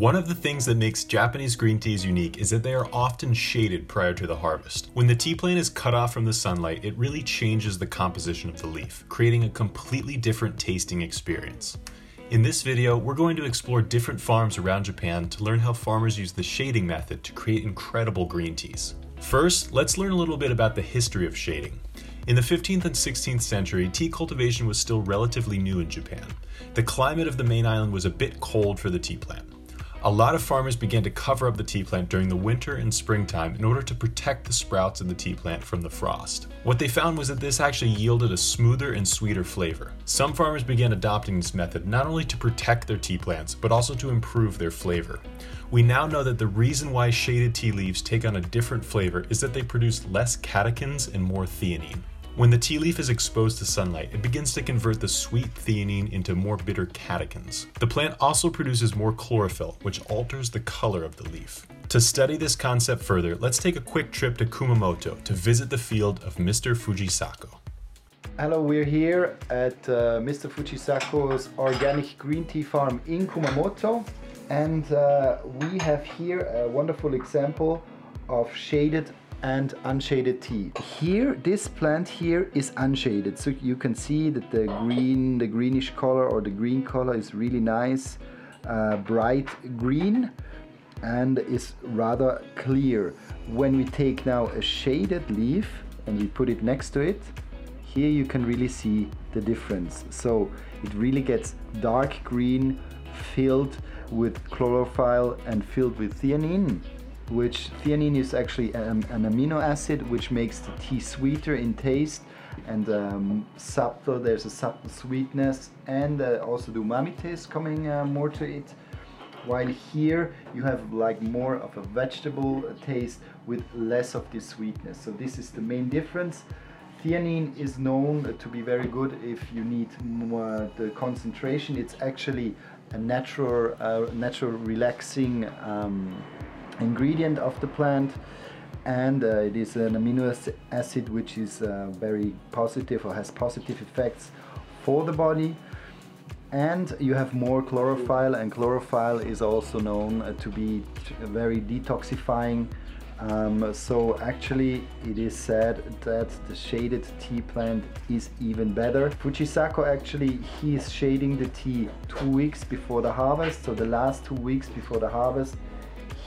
One of the things that makes Japanese green teas unique is that they are often shaded prior to the harvest. When the tea plant is cut off from the sunlight, it really changes the composition of the leaf, creating a completely different tasting experience. In this video, we're going to explore different farms around Japan to learn how farmers use the shading method to create incredible green teas. First, let's learn a little bit about the history of shading. In the 15th and 16th century, tea cultivation was still relatively new in Japan. The climate of the main island was a bit cold for the tea plant. A lot of farmers began to cover up the tea plant during the winter and springtime in order to protect the sprouts of the tea plant from the frost. What they found was that this actually yielded a smoother and sweeter flavor. Some farmers began adopting this method not only to protect their tea plants, but also to improve their flavor. We now know that the reason why shaded tea leaves take on a different flavor is that they produce less catechins and more theanine. When the tea leaf is exposed to sunlight, it begins to convert the sweet theanine into more bitter catechins. The plant also produces more chlorophyll, which alters the color of the leaf. To study this concept further, let's take a quick trip to Kumamoto to visit the field of Mr. Fujisako. Hello, we're here at Mr. Fujisako's organic green tea farm in Kumamoto. And we have here a wonderful example of shaded and unshaded tea. Here, this plant here is unshaded, so you can see that the greenish color or the green color is really nice, bright green, and is rather clear. When we take now a shaded leaf and we put it next to it, here you can really see the difference. So it really gets dark green, filled with chlorophyll and filled with theanine, which theanine is actually an amino acid which makes the tea sweeter in taste and subtle. There's a subtle sweetness and also the umami taste coming more to it. While here you have like more of a vegetable taste with less of the sweetness. So this is the main difference. Theanine is known to be very good if you need more the concentration. It's actually a natural relaxing ingredient of the plant, and it is an amino acid which is very positive or has positive effects for the body. And you have more chlorophyll, and chlorophyll is also known to be very detoxifying. So actually it is said that the shaded tea plant is even better. Fujisako actually, he is shading the tea 2 weeks before the harvest. So the last 2 weeks before the harvest,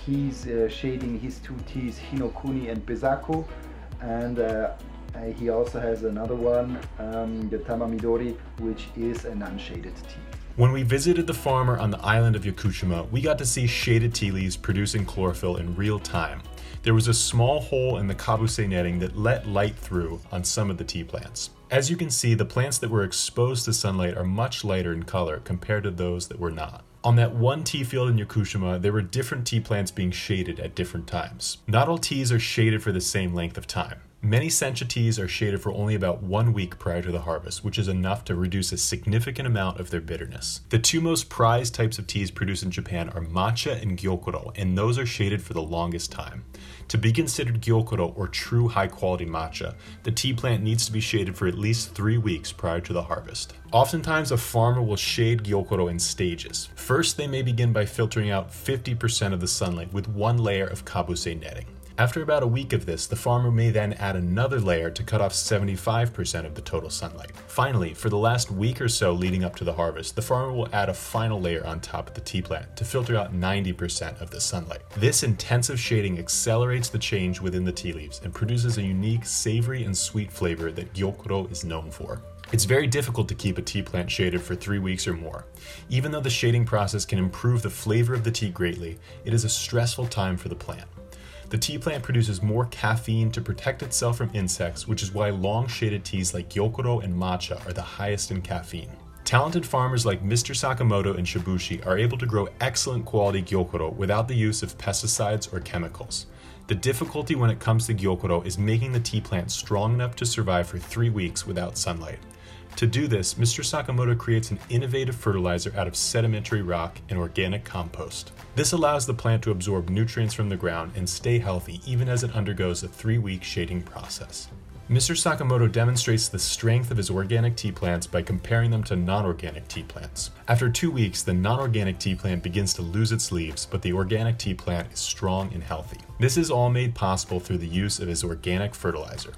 he's shading his two teas, Hinokuni and Bezaku, and he also has another one, the Tamamidori, which is an unshaded tea. When we visited the farmer on the island of Yakushima, we got to see shaded tea leaves producing chlorophyll in real time. There was a small hole in the kabuse netting that let light through on some of the tea plants. As you can see, the plants that were exposed to sunlight are much lighter in color compared to those that were not. On that one tea field in Yakushima, there were different tea plants being shaded at different times. Not all teas are shaded for the same length of time. Many sencha teas are shaded for only about 1 week prior to the harvest, which is enough to reduce a significant amount of their bitterness. The two most prized types of teas produced in Japan are matcha and gyokuro, and those are shaded for the longest time. To be considered gyokuro, or true high-quality matcha, the tea plant needs to be shaded for at least 3 weeks prior to the harvest. Oftentimes, a farmer will shade gyokuro in stages. First, they may begin by filtering out 50% of the sunlight with one layer of kabuse netting. After about a week of this, the farmer may then add another layer to cut off 75% of the total sunlight. Finally, for the last week or so leading up to the harvest, the farmer will add a final layer on top of the tea plant to filter out 90% of the sunlight. This intensive shading accelerates the change within the tea leaves and produces a unique savory and sweet flavor that gyokuro is known for. It's very difficult to keep a tea plant shaded for 3 weeks or more. Even though the shading process can improve the flavor of the tea greatly, it is a stressful time for the plant. The tea plant produces more caffeine to protect itself from insects, which is why long shaded teas like gyokuro and matcha are the highest in caffeine. Talented farmers like Mr. Sakamoto and Shibushi are able to grow excellent quality gyokuro without the use of pesticides or chemicals. The difficulty when it comes to gyokuro is making the tea plant strong enough to survive for 3 weeks without sunlight. To do this, Mr. Sakamoto creates an innovative fertilizer out of sedimentary rock and organic compost. This allows the plant to absorb nutrients from the ground and stay healthy even as it undergoes a 3-week shading process. Mr. Sakamoto demonstrates the strength of his organic tea plants by comparing them to non-organic tea plants. After 2 weeks, the non-organic tea plant begins to lose its leaves, but the organic tea plant is strong and healthy. This is all made possible through the use of his organic fertilizer.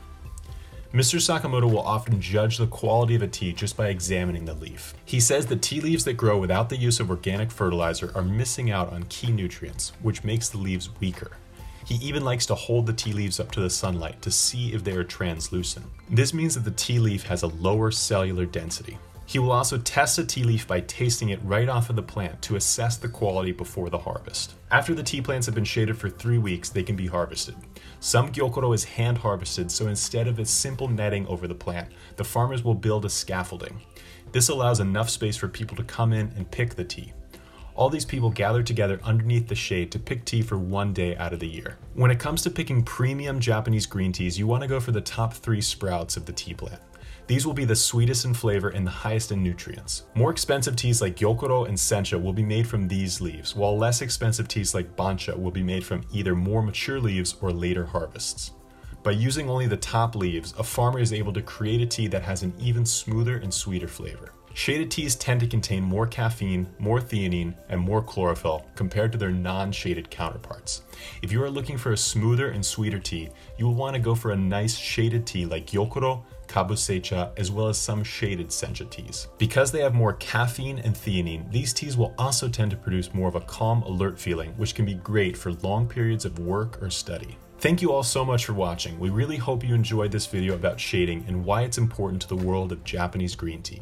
Mr. Sakamoto will often judge the quality of a tea just by examining the leaf. He says that tea leaves that grow without the use of organic fertilizer are missing out on key nutrients, which makes the leaves weaker. He even likes to hold the tea leaves up to the sunlight to see if they are translucent. This means that the tea leaf has a lower cellular density. He will also test a tea leaf by tasting it right off of the plant to assess the quality before the harvest. After the tea plants have been shaded for 3 weeks, they can be harvested. Some gyokoro is hand harvested, so instead of a simple netting over the plant, the farmers will build a scaffolding. This allows enough space for people to come in and pick the tea. All these people gather together underneath the shade to pick tea for 1 day out of the year. When it comes to picking premium Japanese green teas, you want to go for the top 3 sprouts of the tea plant. These will be the sweetest in flavor and the highest in nutrients. More expensive teas like gyokoro and sencha will be made from these leaves, while less expensive teas like bancha will be made from either more mature leaves or later harvests. By using only the top leaves, a farmer is able to create a tea that has an even smoother and sweeter flavor. Shaded teas tend to contain more caffeine, more theanine, and more chlorophyll compared to their non-shaded counterparts. If you are looking for a smoother and sweeter tea, you will want to go for a nice shaded tea like gyokoro, kabusecha, as well as some shaded sencha teas. Because they have more caffeine and theanine, these teas will also tend to produce more of a calm, alert feeling, which can be great for long periods of work or study. Thank you all so much for watching. We really hope you enjoyed this video about shading and why it's important to the world of Japanese green tea.